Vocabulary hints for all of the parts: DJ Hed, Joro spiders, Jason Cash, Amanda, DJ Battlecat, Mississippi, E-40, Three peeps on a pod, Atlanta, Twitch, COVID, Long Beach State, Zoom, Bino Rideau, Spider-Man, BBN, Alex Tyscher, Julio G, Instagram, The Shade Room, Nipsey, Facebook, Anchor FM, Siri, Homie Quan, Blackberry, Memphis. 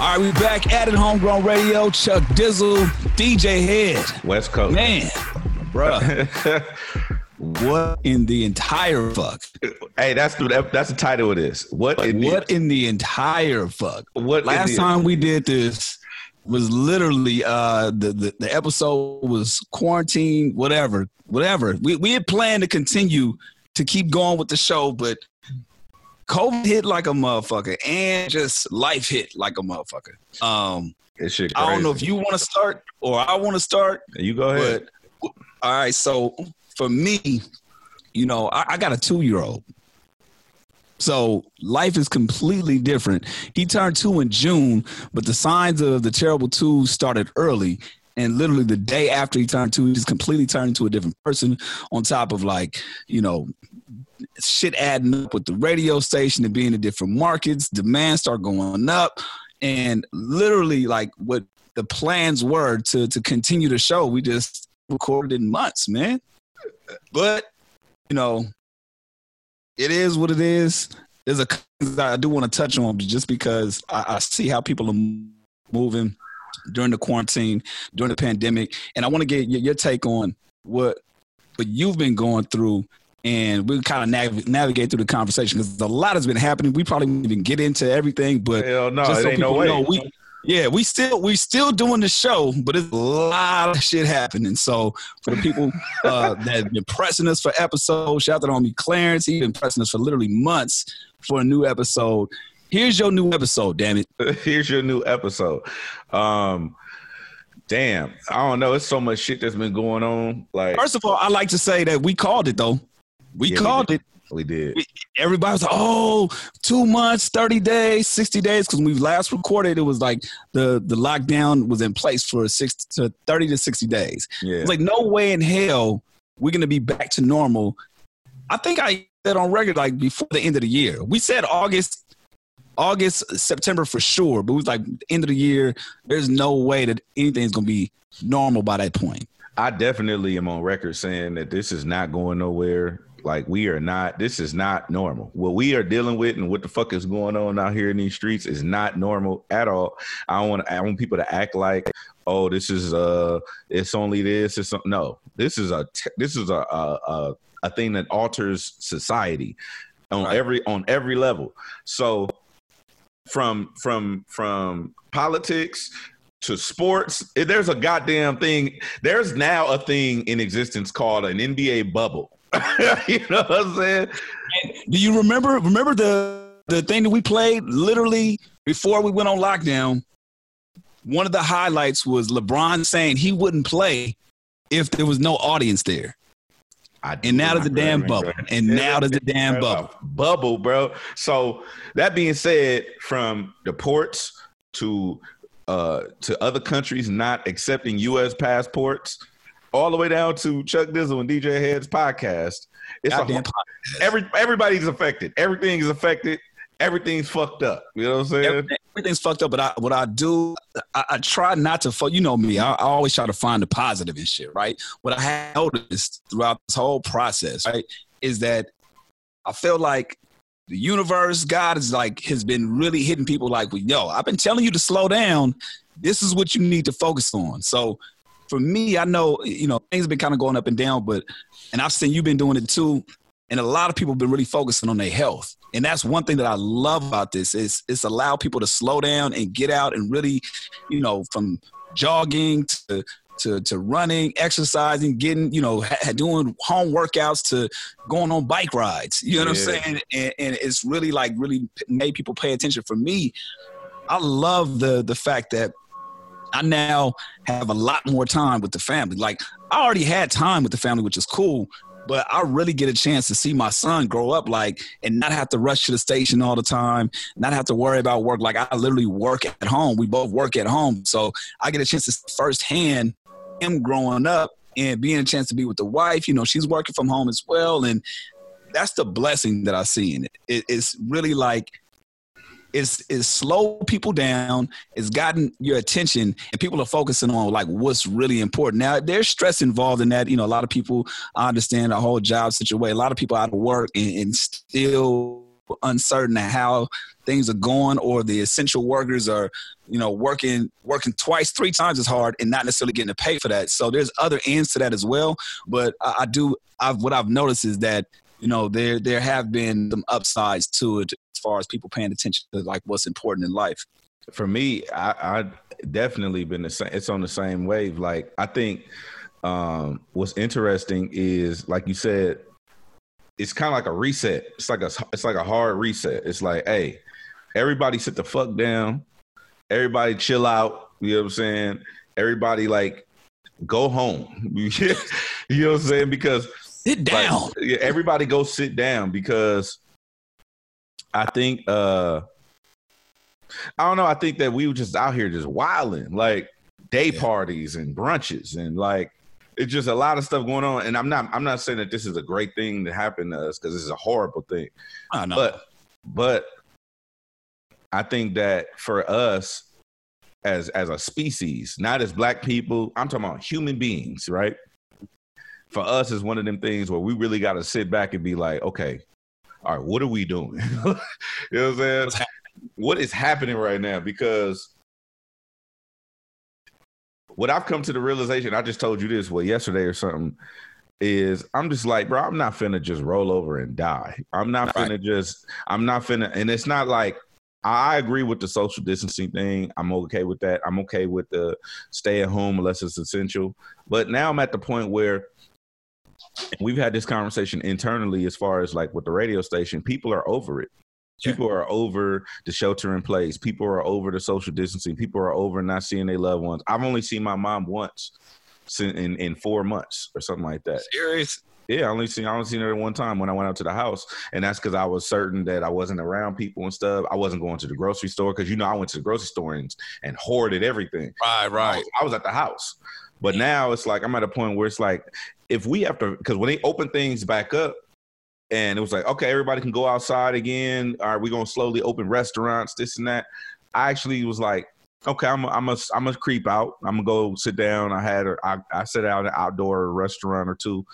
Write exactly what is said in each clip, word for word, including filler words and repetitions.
All right, we back at it, Homegrown Radio. Chuck Dizzle, D J Hed. West Coast. Man, bruh. What in the entire fuck? Hey, that's the, that's the title of this. What, like, in, what the, in the entire fuck? What Last the, time we did this was literally, uh, the, the, the episode was quarantine, whatever, whatever. We, we had planned to continue to keep going with the show, but COVID hit like a motherfucker, and just life hit like a motherfucker. Um, this shit crazy. I don't know if you want to start or I want to start. You go ahead. But, all right, so for me, you know, I, I got a two-year-old. So life is completely different. He turned two in June, but the signs of the terrible two started early. And literally the day after he turned two, he just completely turned into a different person, on top of, like, you know, shit adding up with the radio station and being in different markets. Demand start going up, and literally, like, what the plans were to to continue the show, we just recorded in months, man. But, you know, it is what it is. There's a I do want to touch on, just because I, I see how people are moving during the quarantine, during the pandemic, and I want to get your, your take on what what you've been going through. And we'll kind of nav- navigate through the conversation, because a lot has been happening. We probably won't even get into everything, but Hell no, just so ain't people no way. know, we, yeah, we still we still doing the show, but it's a lot of shit happening. So for the people uh, that have been pressing us for episodes, shout out to homie Clarence. He's been pressing us for literally months for a new episode. Here's your new episode, damn it. Here's your new episode. Um, damn, I don't know. It's so much shit that's been going on. Like, first of all, I like to say that we called it though. We yeah, called we it. We did. We, everybody was like, oh, two months, thirty days, sixty days. Because when we last recorded, it was like the, the lockdown was in place for six to thirty to sixty days. Yeah. It's like, no way in hell we're going to be back to normal. I think I said on record, like, before the end of the year. We said August, August, September for sure. But it was like, end of the year, there's no way that anything's going to be normal by that point. I definitely am on record saying that this is not going nowhere. Like, we are not, this is not normal. What we are dealing with and what the fuck is going on out here in these streets is not normal at all. I don't want I want people to act like, oh, this is uh, it's only this or something. No, this is a this is a a a thing that alters society on right. every on every level. So from from from politics to sports, there's a goddamn thing. There's now a thing in existence called an N B A bubble. You know what I'm saying? Do you remember remember the, the thing that we played literally before we went on lockdown? One of the highlights was LeBron saying he wouldn't play if there was no audience there. I and now there's a damn bubble. And now there's a damn bubble. Bubble, bro. So that being said, from the ports to uh, to other countries not accepting U S passports, all the way down to Chuck Dizzle and D J Hed's podcast. It's a, podcast. Every everybody's affected. Everything's affected. Everything's fucked up. You know what I'm saying? Everything, everything's fucked up. But I, what I do, I, I try not to fuck. You know me. I, I always try to find the positive and shit. Right. What I have noticed throughout this whole process, right, is that I feel like the universe, God, is like, has been really hitting people. Like, yo, I've been telling you to slow down. this is what you need to focus on. So for me, I know, you know, things have been kind of going up and down, but, and I've seen you've been doing it too. And a lot of people have been really focusing on their health. And that's one thing that I love about this is it's allow people to slow down and get out and really, you know, from jogging to, to, to running, exercising, getting, you know, ha- doing home workouts to going on bike rides. You know what yeah. I'm saying? And, and it's really like really made people pay attention. For me, I love the the fact that I now have a lot more time with the family. Like I already had time with the family, which is cool. But I really get a chance to see my son grow up, like, and not have to rush to the station all the time, not have to worry about work. Like, I literally work at home. We both work at home. So I get a chance to firsthand him growing up and being a chance to be with the wife. You know, she's working from home as well. And that's the blessing that I see in it. it it's really like it's, it's slowed people down. It's gotten your attention and people are focusing on like what's really important. Now there's stress involved in that. You know, a lot of people, I understand the whole job situation. A lot of people out of work and, and still uncertain of how things are going, or the essential workers are, you know, working, working twice, three times as hard and not necessarily getting to pay for that. So there's other ends to that as well. But I, I do, I've, what I've noticed is that, you know, there, there have been some upsides to it. As far as people paying attention to like what's important in life. For me, I, I definitely been the same. It's on the same wave. Like I think um, what's interesting is, like you said, it's kind of like a reset. It's like a it's like a hard reset. It's like, hey, everybody sit the fuck down. Everybody chill out. You know what I'm saying? Everybody like go home. You know what I'm saying? Because sit down. Like, everybody go sit down because. I think, uh, I don't know. I think that we were just out here just wilding, like day parties and brunches and like, it's just a lot of stuff going on. And I'm not, I'm not saying that this is a great thing to happen to us, because this is a horrible thing. I know. But, but I think that for us as, as a species, not as black people, I'm talking about human beings, right? For us, it's one of them things where we really got to sit back and be like, okay, all right, what are we doing? You know what I'm saying? What is happening right now? Because what I've come to the realization, I just told you this, well, yesterday or something, is I'm just like, bro, I'm not finna just roll over and die. I'm not all finna right. just, I'm not finna, and it's not like, I agree with the social distancing thing. I'm okay with that. I'm okay with the stay at home unless it's essential. But now I'm at the point where we've had this conversation internally as far as like with the radio station, people are over it. People yeah. are over the shelter in place. People are over the social distancing. People are over not seeing their loved ones. I've only seen my mom once in, in four months or something like that. Serious? Yeah, I only seen, I only seen her one time when I went out to the house. And that's because I was certain that I wasn't around people and stuff. I wasn't going to the grocery store because, you know, I went to the grocery store and, and hoarded everything. Right, right. I was, I was at the house. But now it's like I'm at a point where it's like if we have to, because when they open things back up and it was like, okay, everybody can go outside again. All right, we're going to slowly open restaurants, this and that. I actually was like, okay, I'm I'm a, I'm a creep out. I'm going to go sit down. I had I, I sat out at an outdoor restaurant or two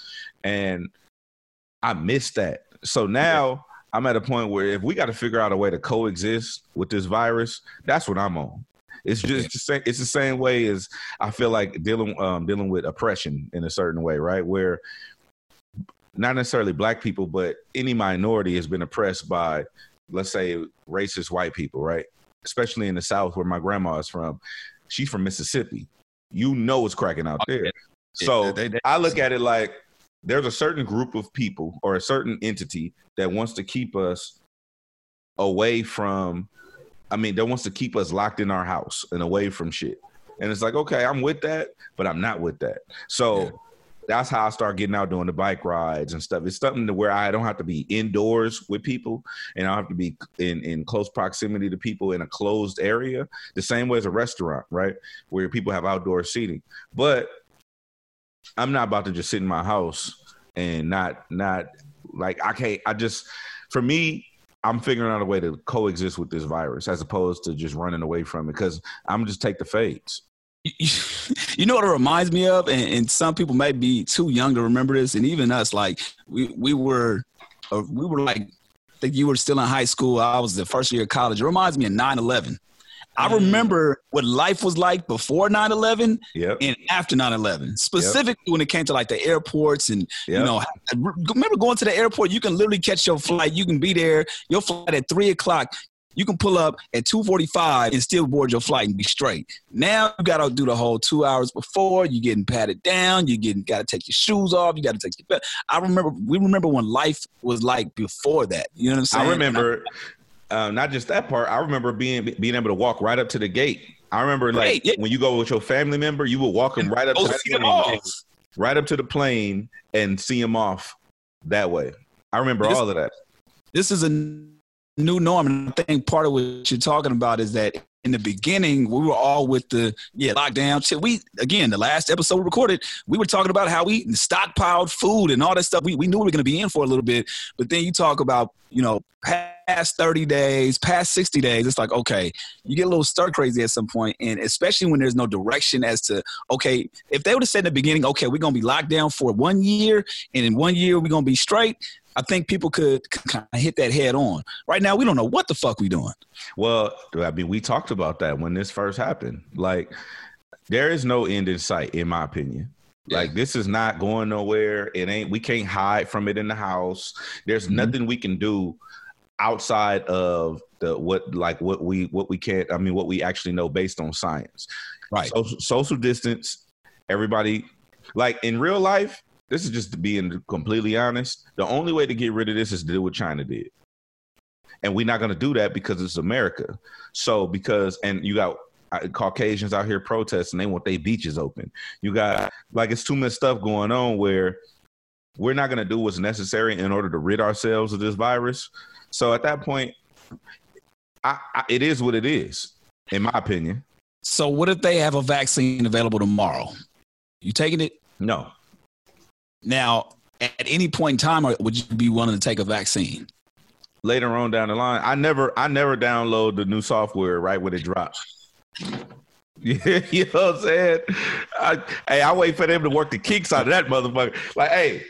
and I missed that. So now yeah. I'm at a point where if we got to figure out a way to coexist with this virus, that's what I'm on. It's just the same, it's the same way as I feel like dealing um, dealing with oppression in a certain way, right? Where not necessarily black people, but any minority has been oppressed by, let's say, racist white people, right? Especially in the South, where my grandma is from. She's from Mississippi. You know what's cracking out there. So I look at it like there's a certain group of people or a certain entity that wants to keep us away from I mean, that wants to keep us locked in our house and away from shit. And it's like, okay, I'm with that, but I'm not with that. So yeah. that's how I start getting out doing the bike rides and stuff. It's something to where I don't have to be indoors with people and I don't have to be in, in close proximity to people in a closed area, the same way as a restaurant, right? Where people have outdoor seating. But I'm not about to just sit in my house and not, not like, I can't, I just, for me, I'm figuring out a way to coexist with this virus as opposed to just running away from it because I'm just take the fades. You know what it reminds me of? And, and some people may be too young to remember this. And even us, like we, we were, uh, we were like, I think you were still in high school. I was the first year of college. It reminds me of nine eleven. I remember what life was like before nine eleven yep. and after nine eleven, specifically yep. when it came to like the airports and, yep. you know, remember going to the airport, you can literally catch your flight. You can be there, your flight at three o'clock. You can pull up at two forty-five and still board your flight and be straight. Now you got to do the whole two hours before. You're getting patted down. You getting got to take your shoes off. You got to take your belt. I remember we remember when life was like before that. You know what I'm saying? I remember I, uh, not just that part. I remember being being able to walk right up to the gate. I remember like right, yeah. when you go with your family member, you would walk them right up to the plane, right up to the plane and see them off that way. I remember this, all of that. This is a new norm, and I think part of what you're talking about is that in the beginning we were all with the yeah lockdown shit. We again, the last episode we recorded, we were talking about how we stockpiled food and all that stuff. We we knew we were going to be in for a little bit, but then you talk about you know past thirty days, past sixty days. It's like okay, you get a little stir crazy at some point, and especially when there's no direction as to okay, if they would have said in the beginning, okay, we're going to be locked down for one year, and in one year we're going to be straight. I think people could kind of hit that head on. Right now, we don't know what the fuck we doing. Well, I mean, we talked about that when this first happened. Like, there is no end in sight, in my opinion. Yeah. Like, this is not going nowhere. It ain't. We can't hide from it in the house. There's mm-hmm. nothing we can do outside of the what, like what we what we can't. I mean, what we actually know based on science. Right. So, social distance. Everybody, like in real life. This is just being completely honest. The only way to get rid of this is to do what China did. And we're not going to do that because it's America. So because, and you got Caucasians out here protesting, they want their beaches open. You got, like, it's too much stuff going on where we're not going to do what's necessary in order to rid ourselves of this virus. So at that point, I, I, it is what it is, in my opinion. So what if they have a vaccine available tomorrow? You taking it? No. Now, at any point in time, would you be willing to take a vaccine? Later on down the line, I never, I never download the new software right when it drops. Yeah, you know what I'm saying? I, hey, I wait for them to work the kinks out of that motherfucker. Like, hey,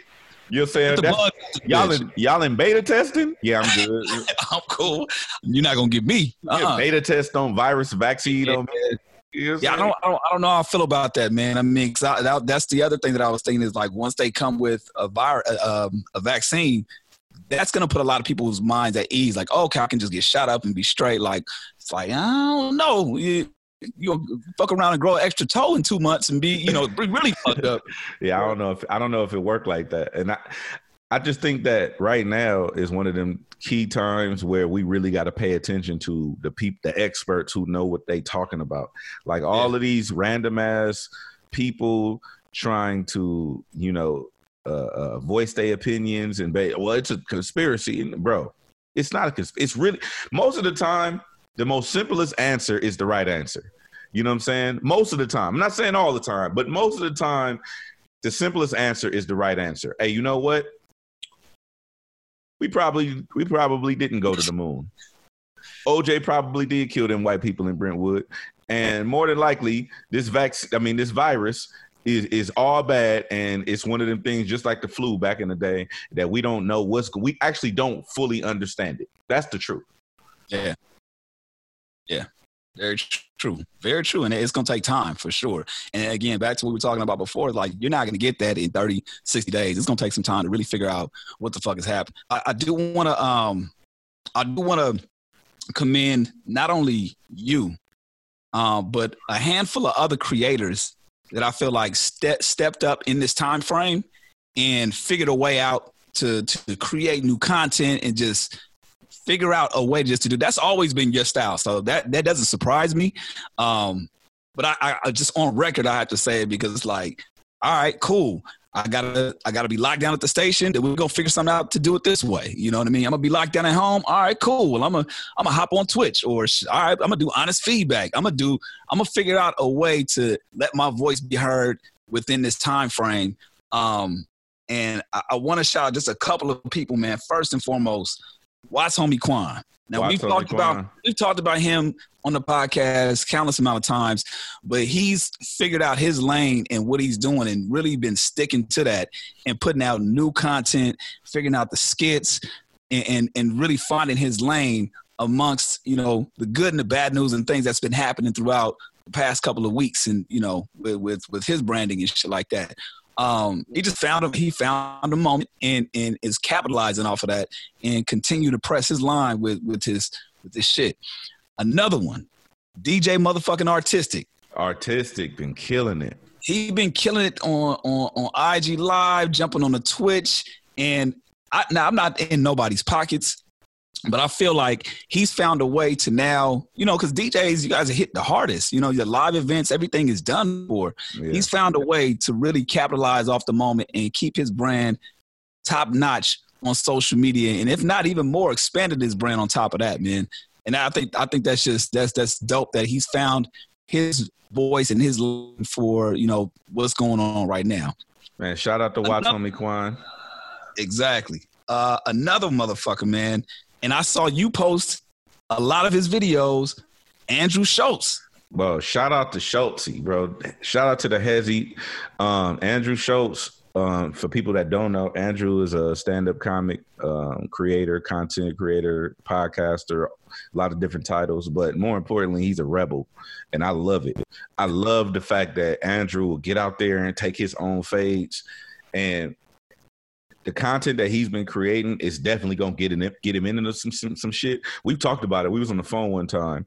you're saying that y'all in, y'all in beta testing? Yeah, I'm good. I'm cool. You're not gonna get me. Uh-uh. Beta test on virus vaccine yeah. on. You know yeah, I don't, I don't, I don't know how I feel about that, man. I mean, cause I, that, that's the other thing that I was thinking is like once they come with a virus, uh, um, a vaccine, that's gonna put a lot of people's minds at ease. Like, oh, okay, I can just get shot up and be straight. Like, it's like I don't know, you, you fuck around and grow an extra toe in two months and be, you know, really fucked up. Yeah, I don't know if I don't know if it worked like that, and I, I just think that right now is one of them key times where we really got to pay attention to the people, the experts who know what they talking about. Like all yeah. of these random ass people trying to, you know, uh, uh, voice their opinions and ba- well, it's a conspiracy, bro. It's not a conspiracy. It's really most of the time the most simplest answer is the right answer. You know what I'm saying? Most of the time, I'm not saying all the time, but most of the time, the simplest answer is the right answer. Hey, you know what? We probably we probably didn't go to the moon. O J probably did kill them white people in Brentwood, and more than likely this vaccine, I mean this virus is is all bad, and it's one of them things just like the flu back in the day that we don't know what's we actually don't fully understand it. That's the truth. Yeah. Yeah. Very true. Very true. And it's going to take time for sure. And again, back to what we were talking about before, like you're not going to get that in thirty, sixty days. It's going to take some time to really figure out what the fuck has happened. I, I do want to, um, I do want to commend not only you, uh, but a handful of other creators that I feel like ste- stepped up in this time frame and figured a way out to, to create new content and just figure out a way just to do. That's always been your style, so that that doesn't surprise me. Um, but I, I just on record, I have to say it because it's like, all right, cool. I gotta I gotta be locked down at the station. Then we're gonna figure something out to do it this way. You know what I mean? I'm gonna be locked down at home. All right, cool. Well, I'm gonna I'm gonna hop on Twitch or all right, I'm gonna do honest feedback. I'm gonna do I'm gonna figure out a way to let my voice be heard within this time frame. Um, and I, I want to shout out just a couple of people, man. First and foremost, Watts Homie Quan. Now Watts we've talked Quan. about we've talked about him on the podcast countless amount of times, but he's figured out his lane and what he's doing and really been sticking to that and putting out new content, figuring out the skits, and and, and really finding his lane amongst, you know, the good and the bad news and things that's been happening throughout the past couple of weeks, and, you know, with with, with his branding and shit like that. Um, he just found him. He found a moment and, and is capitalizing off of that and continue to press his line with, with his, with his shit. Another one, D J motherfucking Artistic. Artistic been killing it. He been killing it on, on, on I G Live, jumping on the Twitch. And I, now I'm not in nobody's pockets, but I feel like he's found a way to now, you know, because D Js, you guys are hit the hardest. You know, your live events, everything is done for. Yeah. He's found a way to really capitalize off the moment and keep his brand top notch on social media, and if not even more, expanded his brand on top of that, man. And I think I think that's just that's that's dope that he's found his voice and his lane for, you know, what's going on right now. Man, shout out to Watch Homie Quan. Exactly. Uh, another motherfucker, man. And I saw you post a lot of his videos, Andrew Schulz. Bro, shout out to Schultzy, bro. Shout out to the Hezzy. Um, Andrew Schulz, um, for people that don't know, Andrew is a stand-up comic, um, creator, content creator, podcaster, a lot of different titles. But more importantly, he's a rebel, and I love it. I love the fact that Andrew will get out there and take his own fades, and the content that he's been creating is definitely going to get in, get him into some, some some shit. We've talked about it. We was on the phone one time,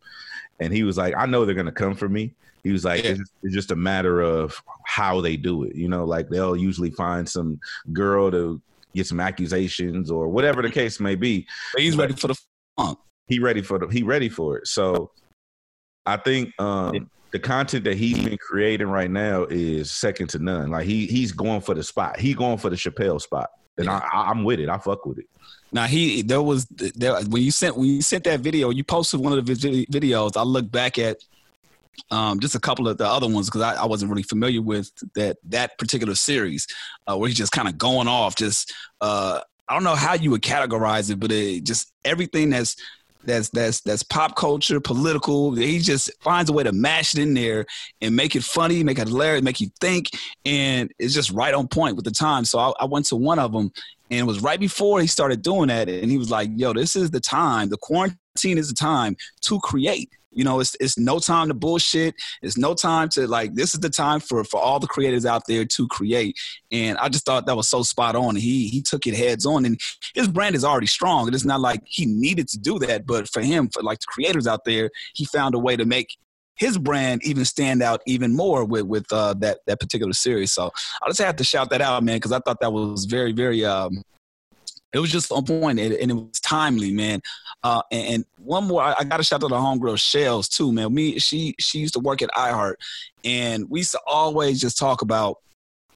and he was like, I know they're going to come for me. He was like, yeah. it's, it's just a matter of how they do it. You know, like they'll usually find some girl to get some accusations or whatever the case may be. But he's ready for the funk. He ready for the, he ready for it. So I think um, the content that he's been creating right now is second to none. Like he he's going for the spot. He going for the Chappelle spot. And I, I'm with it. I fuck with it. Now he, there was there, when you sent when you sent that video, you posted one of the videos. I looked back at um, just a couple of the other ones because I, I wasn't really familiar with that that particular series uh, where he's just kind of going off. Just uh, I don't know how you would categorize it, but it, just everything that's that's that's that's pop culture, political. He just finds a way to mash it in there and make it funny, make it hilarious, make you think, and it's just right on point with the time. So I, I went to one of them, and it was right before he started doing that, and he was like, "Yo, this is the time. The quarantine is the time to create. You know, it's it's no time to bullshit. It's no time to like. This is the time for for all the creators out there to create." And I just thought that was so spot on. He he took it heads on, and his brand is already strong. And it's not like he needed to do that, but for him, for like the creators out there, he found a way to make his brand even stand out even more with with uh, that that particular series. So I just have to shout that out, man, because I thought that was very very. Um, It was just on point, and it was timely, man. Uh, and one more, I got to shout out to homegirl Shells too, man. Me, she she used to work at iHeart, and we used to always just talk about,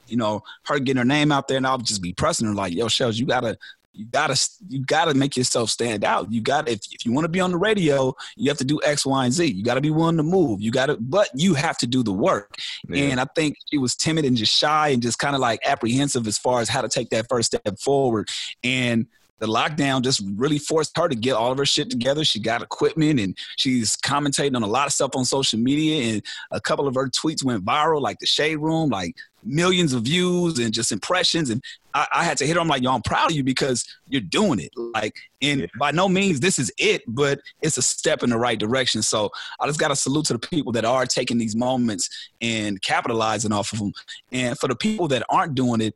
you know, her getting her name out there, and I'll just be pressing her like, "Yo, Shells, you gotta, you gotta, you gotta make yourself stand out. You got if if you want to be on the radio, you have to do X, Y, and Z. You gotta be willing to move. You gotta, but you have to do the work." Yeah. And I think she was timid and just shy and just kind of like apprehensive as far as how to take that first step forward. And the lockdown just really forced her to get all of her shit together. She got equipment, and she's commentating on a lot of stuff on social media. And a couple of her tweets went viral, like The Shade Room, like millions of views and just impressions. And I, I had to hit her. I'm like, "Yo, I'm proud of you because you're doing it." Like, and yeah. by no means this is it, but it's a step in the right direction. So I just got to salute to the people that are taking these moments and capitalizing off of them. And for the people that aren't doing it,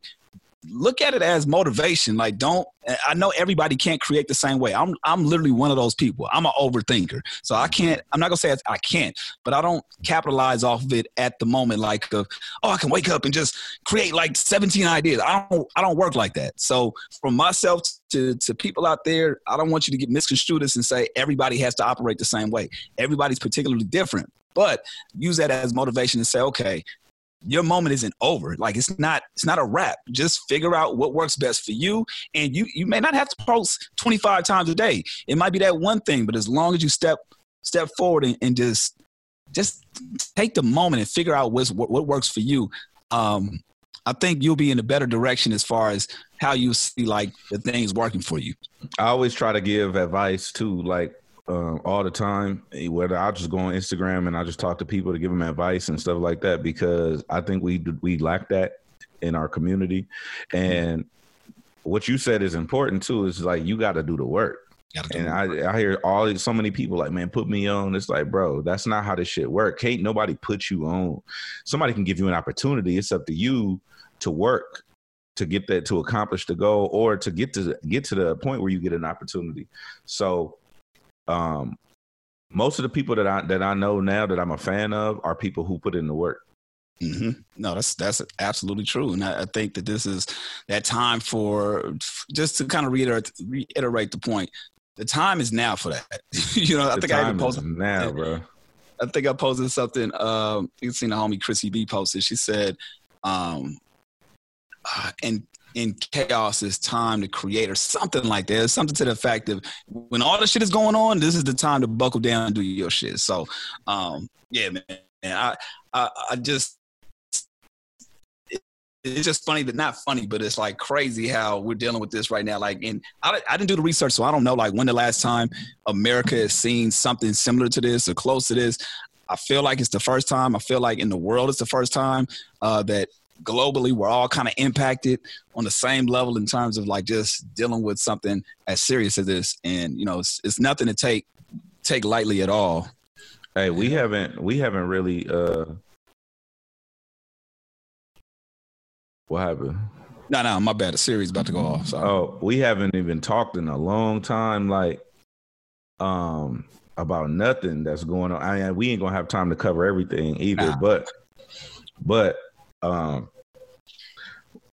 look at it as motivation. Like, don't, I know everybody can't create the same way. I'm I'm literally one of those people. I'm an overthinker. So I can't, I'm not going to say I can't, but I don't capitalize off of it at the moment. Like, uh, oh, I can wake up and just create like seventeen ideas. I don't, I don't work like that. So from myself to, to people out there, I don't want you to get misconstrued this and say everybody has to operate the same way. Everybody's particularly different, but use that as motivation and say, okay, your moment isn't over. Like it's not, it's not a wrap. Just figure out what works best for you. And you, you may not have to post twenty-five times a day. It might be that one thing, but as long as you step, step forward and, and just, just take the moment and figure out what's, what, what works for you. Um, I think you'll be in a better direction as far as how you see like the things working for you. I always try to give advice too, like, Um, all the time, whether I just go on Instagram and I just talk to people to give them advice and stuff like that, because I think we we lack that in our community. And what you said is important too, is like, you got to do the work. And I, I hear all so many people like, man, put me on. It's like, bro, that's not how this shit work. Can't nobody put you on. Somebody can give you an opportunity. It's up to you to work to get that, to accomplish the goal, or to get to get to the point where you get an opportunity. So, um, most of the people that I that I know now that I'm a fan of are people who put in the work. Mm-hmm. No, that's that's absolutely true, and I, I think that this is that time for just to kind of reiterate reiterate the point. The time is now for that. you know, I the think I even posted now, bro. I think I posted something. Um, you seen the homie Chrissy B posted. She said, um, uh, "And in chaos is time to create," or something like that. Something to the fact of when all the shit is going on, this is the time to buckle down and do your shit. So, um, yeah, man, I I, I just. It's just funny that not funny, but it's like crazy how we're dealing with this right now. Like, and I, I didn't do the research, so I don't know like when the last time America has seen something similar to this or close to this. I feel like it's the first time. I feel like in the world, it's the first time uh, that globally we're all kind of impacted on the same level in terms of like just dealing with something as serious as this. And, you know, it's, it's nothing to take, take lightly at all. Hey, we haven't, we haven't really, uh, what happened? No, no, my bad. The Siri's about to go off. Sorry. Oh, we haven't even talked in a long time, like, um, about nothing that's going on. I mean, we ain't gonna have time to cover everything either, nah. but, but, um,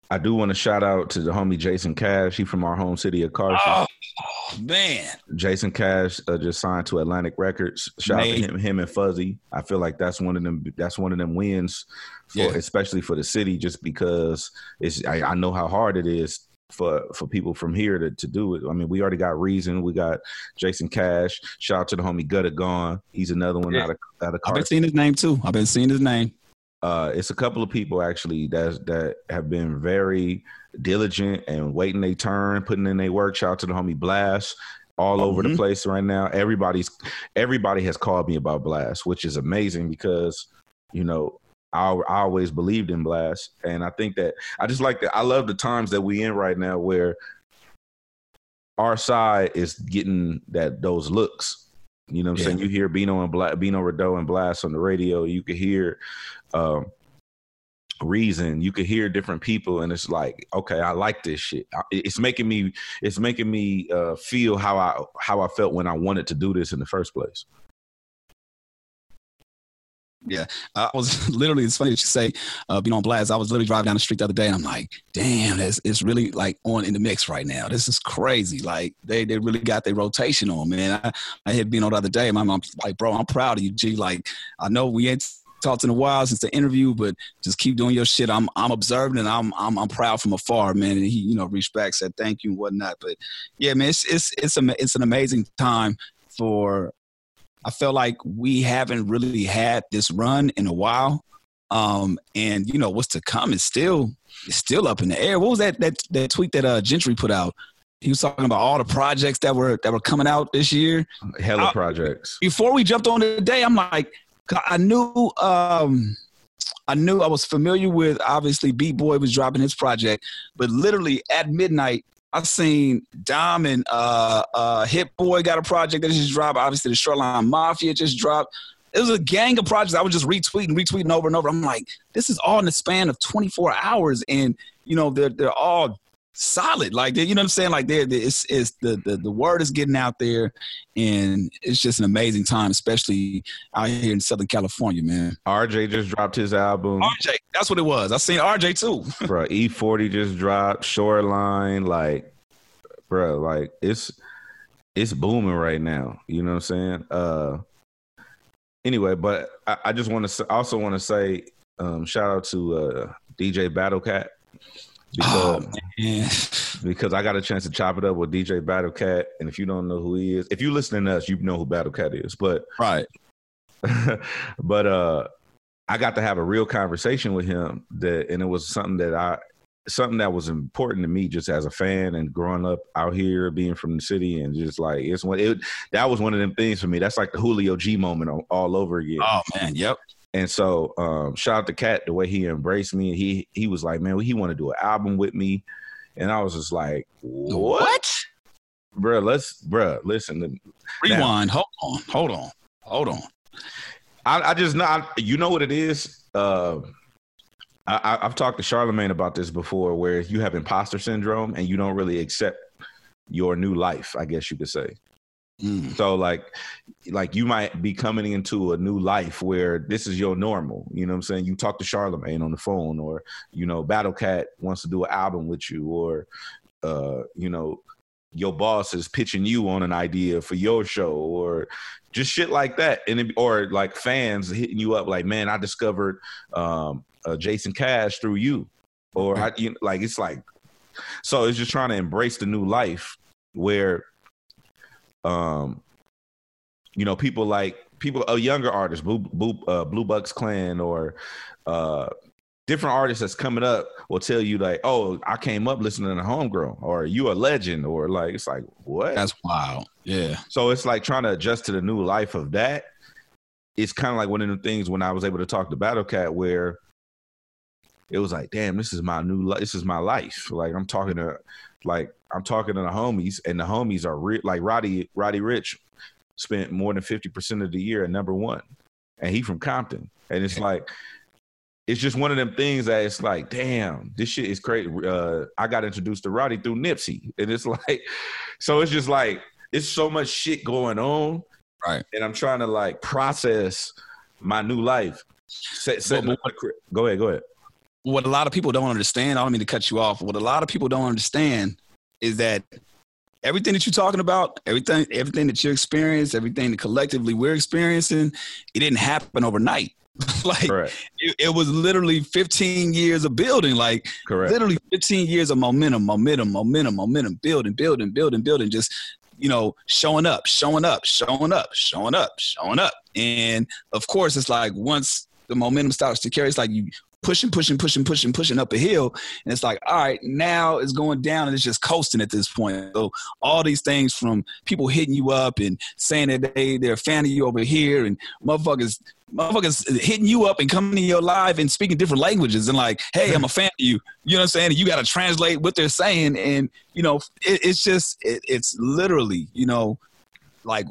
I do want to shout out to the homie Jason Cash. He from our home city of Carson. Oh, oh man, Jason Cash uh, just signed to Atlantic Records. Shout man. out to him, him and Fuzzy. I feel like that's one of them. That's one of them wins, for, yeah. especially for the city, just because it's. I, I know how hard it is for for people from here to to do it. I mean, we already got Reason. We got Jason Cash. Shout out to the homie Gutta Gone. He's another one yeah. out of out of Carson. I've been seeing his name too. I've been seeing his name. Uh, it's a couple of people actually that that have been very diligent and waiting their turn, putting in their work. Shout out to the homie Blast all mm-hmm. over the place right now. Everybody's everybody has called me about Blast, which is amazing because you know I, I always believed in Blast, and I think that I just like that. I love the times that we in right now where our side is getting that those looks. You know what I'm yeah. saying? You hear Bino and Bla- Bino Rideau and Blast on the radio. You could hear uh, Reason. You could hear different people, and it's like, okay, I like this shit. It's making me, it's making me uh, feel how I how I felt when I wanted to do this in the first place. Yeah, I was literally, it's funny that you say, uh, being on Blast, I was literally driving down the street the other day and I'm like, damn, it's, it's really like on in the mix right now. This is crazy. Like they, they really got their rotation on, man. I, I had been on the other day and my mom's like, bro, I'm proud of you, G. Like, I know we ain't talked in a while since the interview, but just keep doing your shit. I'm, I'm observing and I'm, I'm, I'm proud from afar, man. And he, you know, reached back, said thank you and whatnot. But yeah, man, it's, it's, it's, a, it's an amazing time for, I feel like we haven't really had this run in a while. Um, and, you know, what's to come is still is still up in the air. What was that that, that tweet that uh, Gentry put out? He was talking about all the projects that were that were coming out this year. Hella I, projects. Before we jumped on today, I'm like, I knew um, I knew I was familiar with, obviously, Beat Boy was dropping his project. But literally at midnight, I've seen Dom and uh, uh, Hit Boy got a project that just dropped. Obviously, the Shoreline Mafia just dropped. It was a gang of projects. I was just retweeting, retweeting over and over. I'm like, this is all in the span of twenty-four hours, and you know they're they're all solid. Like you know what I'm saying? Like they're, they're it's it's the, the the word is getting out there, and it's just an amazing time, especially out here in Southern California, man. R J just dropped his album. R J. That's what it was. I seen R J too. Bro, E forty just dropped, Shoreline, like, bro, like it's it's booming right now. You know what I'm saying? Uh, anyway, but I, I just want to also want to say um, shout out to uh, D J Battlecat because oh, man. because I got a chance to chop it up with D J Battlecat, and if you don't know who he is, if you listening to us, you know who Battlecat is. But right, but uh. I got to have a real conversation with him that, and it was something that I, something that was important to me just as a fan and growing up out here, being from the city, and just like, it's one, it, that was one of them things for me. That's like the Julio G moment all, all over again. Oh man. Yep. And so, um, shout out to Cat, the way he embraced me. And he, he was like, man, he want to do an album with me. And I was just like, what? what? bro, let's, bro, listen. Rewind. Now, hold on. Hold on. Hold on. I, I just know. You know what it is? Uh, I, I've talked to Charlemagne about this before, where you have imposter syndrome and you don't really accept your new life, I guess you could say. Mm. So like, like you might be coming into a new life where this is your normal, you know what I'm saying? You talk to Charlemagne on the phone, or, you know, Battlecat wants to do an album with you, or, uh, you know, your boss is pitching you on an idea for your show, or just shit like that. And it, or like fans hitting you up like, man, I discovered um, uh, Jason Cash through you, or I, you know, like, it's like, so it's just trying to embrace the new life where, um, you know, people like people, a uh, younger artist, Blue, Blue, uh, Blue Bucks Clan, or uh, different artists that's coming up will tell you like, oh, I came up listening to Homegrown, or you a legend, or like, it's like, what? That's wild. Yeah. So it's like trying to adjust to the new life of that. It's kind of like one of the things when I was able to talk to Battlecat where it was like, damn, this is my new life. This is my life. Like I'm talking to, like I'm talking to the homies, and the homies are real. Like Roddy, Roddy Rich spent more than fifty percent of the year at number one, and he from Compton. And it's like, it's just one of them things that it's like, damn, this shit is crazy. Uh, I got introduced to Roddy through Nipsey, and it's like, so it's just like, it's so much shit going on, right? And I'm trying to like process my new life. Set, set but, but, my, go ahead, go ahead. What a lot of people don't understand, I don't mean to cut you off. What a lot of people don't understand is that everything that you're talking about, everything, everything that you experience, everything that collectively we're experiencing, it didn't happen overnight. Like it, it was literally fifteen years of building, like Correct. literally fifteen years of momentum, momentum, momentum, momentum, building, building, building, building, just, you know, showing up, showing up, showing up, showing up, showing up. And of course, it's like once the momentum starts to carry, it's like you pushing, pushing, pushing, pushing, pushing up a hill. And it's like, all right, now it's going down and it's just coasting at this point. So all these things from people hitting you up and saying that they, they're a fan of you over here, and motherfuckers, motherfuckers hitting you up and coming to your live and speaking different languages and like, hey, I'm a fan of you. You know what I'm saying? And you got to translate what they're saying. And, you know, it, it's just, it, it's literally, you know, like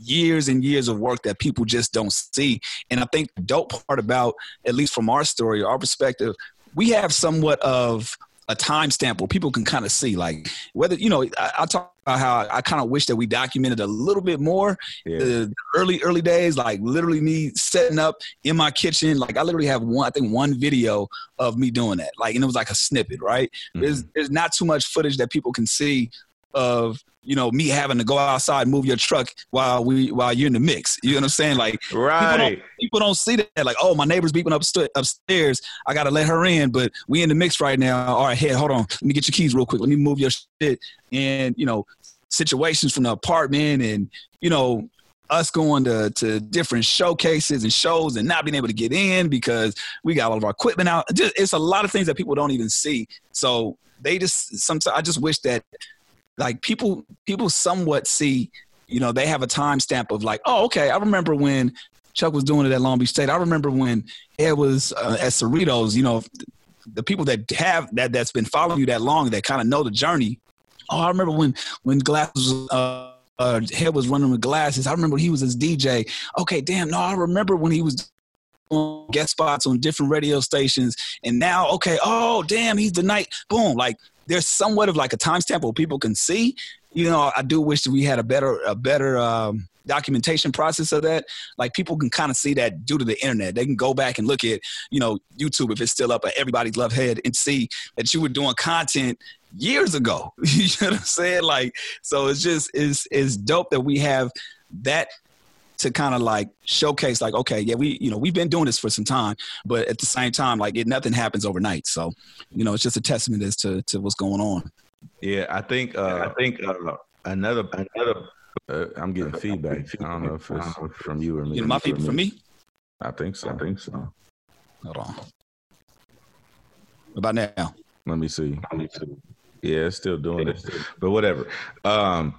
years and years of work that people just don't see. And I think the dope part about, at least from our story, our perspective, we have somewhat of a timestamp where people can kind of see, like, whether, you know, I, I talk about how I kind of wish that we documented a little bit more yeah. the early, early days, like literally me setting up in my kitchen. Like I literally have one, I think one video of me doing that. Like, and it was like a snippet, right? Mm-hmm. There's, there's not too much footage that people can see of, you know, me having to go outside, move your truck while we while you're in the mix. You know what I'm saying? Like, right. people, don't, people don't see that. Like, oh, my neighbor's beeping up st- upstairs. I got to let her in, but we in the mix right now. All right, hey, hold on. Let me get your keys real quick. Let me move your shit. And, you know, situations from the apartment and, you know, us going to, to different showcases and shows and not being able to get in because we got all of our equipment out. Just, it's a lot of things that people don't even see. So they just sometimes I just wish that like people, people somewhat see, you know, they have a timestamp of like, oh, okay, I remember when Chuck was doing it at Long Beach State. I remember when Ed was uh, at Cerritos. You know, the people that have that that's been following you that long, that kind of know the journey. Oh, I remember when when Glass was, uh, uh, Ed was running with Glasses. I remember he was his D J. Okay, damn, no, I remember when he was doing guest spots on different radio stations. And now, okay, oh, damn, he's the night. Boom, like. There's somewhat of like a timestamp where people can see, you know, I do wish that we had a better, a better um, documentation process of that. Like people can kind of see that due to the internet, they can go back and look at, you know, YouTube, if it's still up at Everybody's Love Head, and see that you were doing content years ago. You know what I'm saying? Like, so it's just, it's, it's dope that we have that to kind of like showcase like, okay, yeah, we, you know, we've been doing this for some time, but at the same time, like it, nothing happens overnight. So, you know, it's just a testament as to, to what's going on. Yeah. I think, uh, I think uh, another, another, uh, I'm getting feedback. I don't know if it's from you or me. You know, my people from me? I think so. I think so. Hold on. What about now? Let me see. Let me see. Yeah, it's still doing it, but whatever. Um,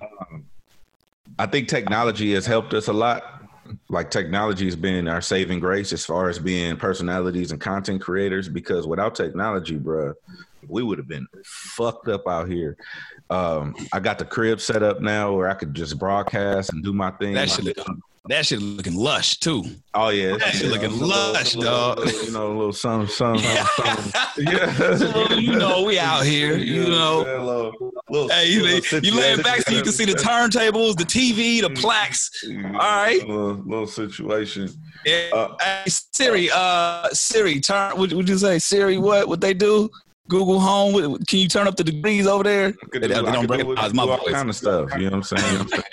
I think technology has helped us a lot like technology has been our saving grace as far as being personalities and content creators, because without technology, bruh, we would have been fucked up out here. Um, I got the crib set up now where I could just broadcast and do my thing. That shit, look, that shit looking lush too. Oh yeah, that, that shit, shit looking little, lush, dog. You know, a little something, something, something. Yeah. So, you know, we out here. You yeah, know, yeah, little, little, hey, you, little you laying back so you can see the turntables, the T V, the plaques. All right, little, little situation. Yeah. Uh, hey, Siri, uh, Siri, turn. Would would you say Siri? What would they do? Google Home, can you turn up the degrees over there? Do, they, they don't bring it, my all kind of stuff, you know what I'm saying?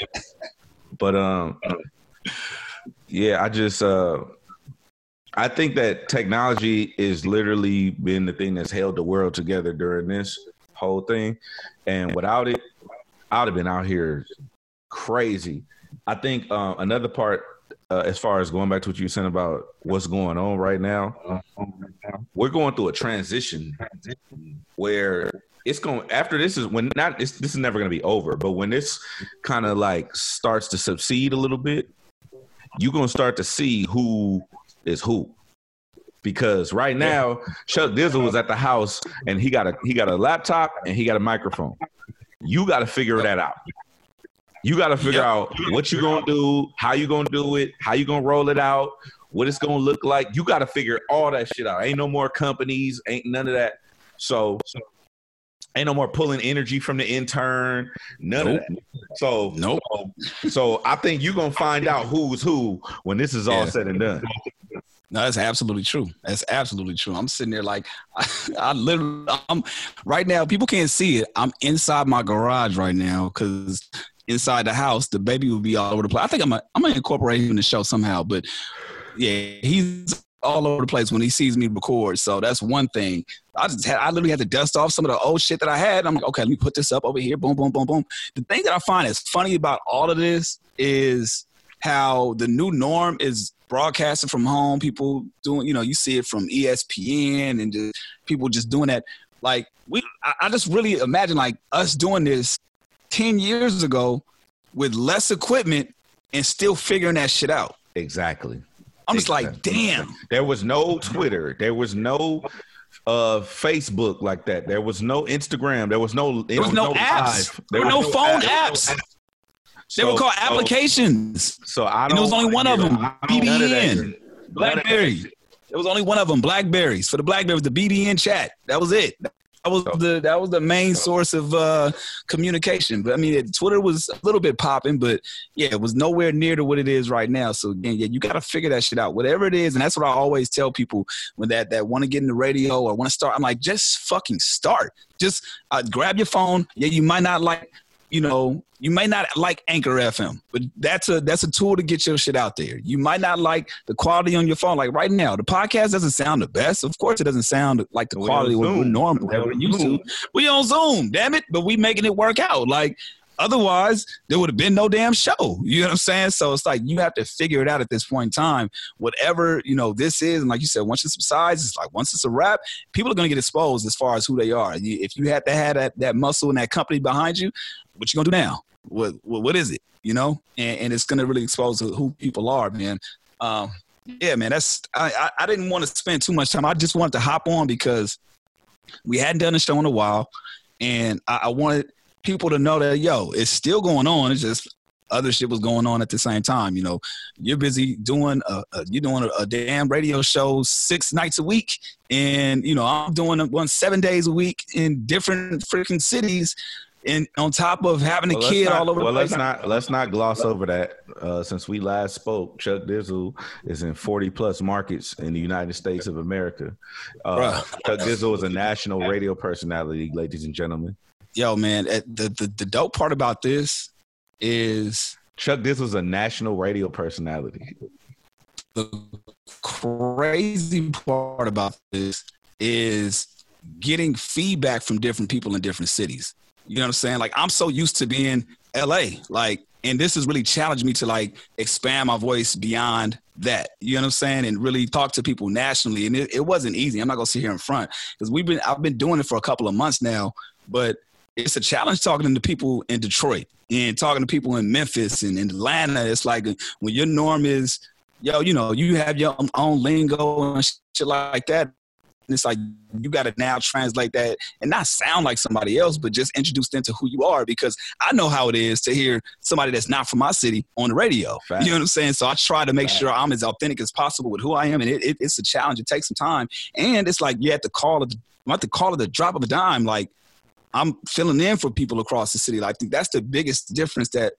But um, yeah, I just uh, I think that technology is literally been the thing that's held the world together during this whole thing, and without it, I'd have been out here crazy. I think uh, another part. Uh, as far as going back to what you said about what's going on right now, we're going through a transition where it's going after this is when not it's, this is never going to be over, but when this kind of like starts to subside a little bit, you're going to start to see who is who. Because right now, Chuck Dizzle was at the house and he got a he got a laptop and he got a microphone. You got to figure that out. You got to figure yep. out what you're going to do, how you're going to do it, how you're going to roll it out, what it's going to look like. You got to figure all that shit out. Ain't no more companies, ain't none of that. So, so ain't no more pulling energy from the intern, none nope. of that. So, nope. so, so I think you're going to find out who's who when this is all yeah. said and done. No, that's absolutely true. That's absolutely true. I'm sitting there like, I, I literally, I'm right now, people can't see it. I'm inside my garage right now because inside the house, the baby will be all over the place. I think I'm gonna, I'm gonna incorporate him in the show somehow, but yeah, he's all over the place when he sees me record. So that's one thing. I just had, I literally had to dust off some of the old shit that I had. I'm like, okay, let me put this up over here. Boom, boom, boom, boom. The thing that I find is funny about all of this is how the new norm is broadcasting from home. People doing, you know, you see it from E S P N and just people just doing that. Like we, I, I just really imagine like us doing this ten years ago with less equipment and still figuring that shit out. Exactly. I'm just exactly. like, damn. There was no Twitter. There was no uh, Facebook like that. There was no Instagram. There was no There was, was no apps. There, there were no, no phone apps. apps. So, they were called applications. So, so I don't. And there was only one of them. B B N. Blackberry. There was only one of them. Blackberries. For the Blackberry was the B B N chat. That was it. That was the that was the main source of uh, communication. But I mean, it, Twitter was a little bit popping, but yeah, it was nowhere near to what it is right now. So again, yeah, you got to figure that shit out, whatever it is. And that's what I always tell people when that that want to get in the radio or want to start. I'm like, just fucking start. Just uh, grab your phone. Yeah, you might not like, you know, you may not like Anchor F M, but that's a that's a tool to get your shit out there. You might not like the quality on your phone. Like right now, the podcast doesn't sound the best. Of course, it doesn't sound like the quality we we're normal. We're used to. We on Zoom, damn it, but we making it work out. Like otherwise, there would have been no damn show. You know what I'm saying? So it's like you have to figure it out at this point in time. Whatever, you know, this is, and like you said, once it subsides, it's like once it's a wrap, people are going to get exposed as far as who they are. You, if you had to have that, that muscle and that company behind you, what you gonna do now? What what, what is it? You know, and, and it's gonna really expose who people are, man. Um, yeah, man. That's I, I, I didn't want to spend too much time. I just wanted to hop on because we hadn't done a show in a while, and I, I wanted people to know that yo, it's still going on. It's just other shit was going on at the same time. You know, you're busy doing a, a you're doing a, a damn radio show six nights a week, and you know I'm doing one seven days a week in different freaking cities. And on top of having a well, kid not, all over well, the place. Well, let's not, let's not gloss over that. Uh, since we last spoke, Chuck Dizzle is in forty plus markets in the United States of America. Uh, Chuck Dizzle is a national radio personality, ladies and gentlemen. Yo, man, the, the, the dope part about this is Chuck Dizzle is a national radio personality. The crazy part about this is getting feedback from different people in different cities. You know what I'm saying? Like, I'm so used to being L A, like, and this has really challenged me to like expand my voice beyond that, you know what I'm saying? And really talk to people nationally. And it, it wasn't easy. I'm not going to sit here in front because we've been, I've been doing it for a couple of months now, but it's a challenge talking to people in Detroit and talking to people in Memphis and in Atlanta. It's like when your norm is, yo, you know, you have your own lingo and shit like that. And it's like you got to now translate that and not sound like somebody else, but just introduce them to who you are, because I know how it is to hear somebody that's not from my city on the radio. Right. You know what I'm saying? So I try to make right. sure I'm as authentic as possible with who I am. And it, it, it's a challenge. It takes some time. And it's like you have to call it, you have to call it the drop of a dime. Like, I'm filling in for people across the city. Like, I think that's the biggest difference that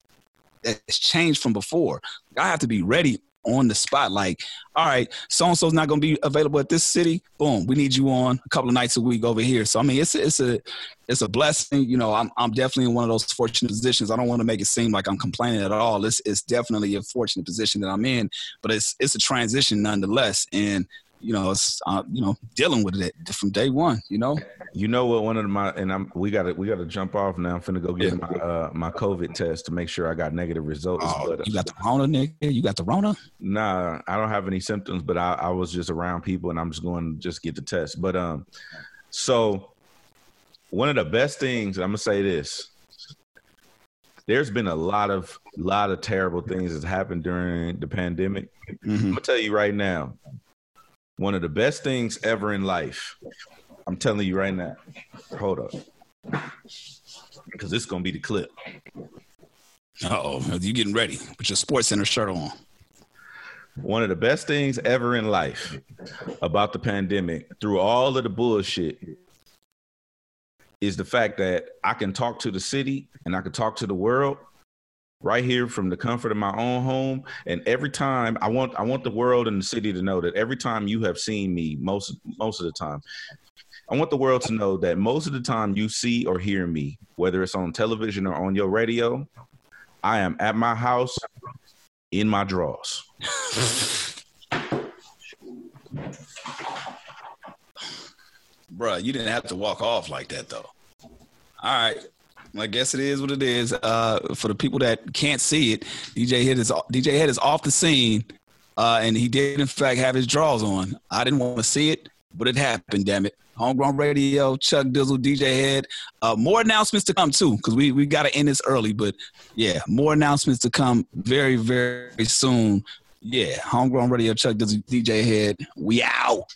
that's changed from before. Like, I have to be ready on the spot. Like, all right, so-and-so's not going to be available at this city. Boom. We need you on a couple of nights a week over here. So, I mean, it's a, it's a, it's a blessing. You know, I'm, I'm definitely in one of those fortunate positions. I don't want to make it seem like I'm complaining at all. It's, it's definitely a fortunate position that I'm in, but it's, it's a transition nonetheless. And, you know, it's, uh, you know, dealing with it from day one, you know? You know what, one of my, and I'm, we gotta, we gotta jump off now. I'm finna go get yeah. my, uh, my COVID test to make sure I got negative results. Oh, but, uh, you got the Rona, nigga? You got the Rona? Nah, I don't have any symptoms, but I, I was just around people and I'm just going to just get the test. But, um, so one of the best things, I'm gonna say this, there's been a lot of, lot of terrible things that's happened during the pandemic. Mm-hmm. I'm gonna tell you right now, one of the best things ever in life, I'm telling you right now, hold up, because this is going to be the clip. Uh-oh, you getting ready with your Sports Center shirt on. One of the best things ever in life about the pandemic, through all of the bullshit, is the fact that I can talk to the city and I can talk to the world right here from the comfort of my own home. And every time I want, I want the world and the city to know that every time you have seen me, most, most of the time, I want the world to know that most of the time you see or hear me, whether it's on television or on your radio, I am at my house in my drawers. Bruh, you didn't have to walk off like that though. All right. I guess it is what it is. Uh, for the people that can't see it, D J Hed is D J Hed is off the scene, uh, and he did in fact have his drawers on. I didn't want to see it, but it happened. Damn it! Homegrown Radio, Chuck Dizzle, D J Hed. Uh, more announcements to come too, because we we got to end this early. But yeah, more announcements to come very very soon. Yeah, Homegrown Radio, Chuck Dizzle, D J Hed. We out.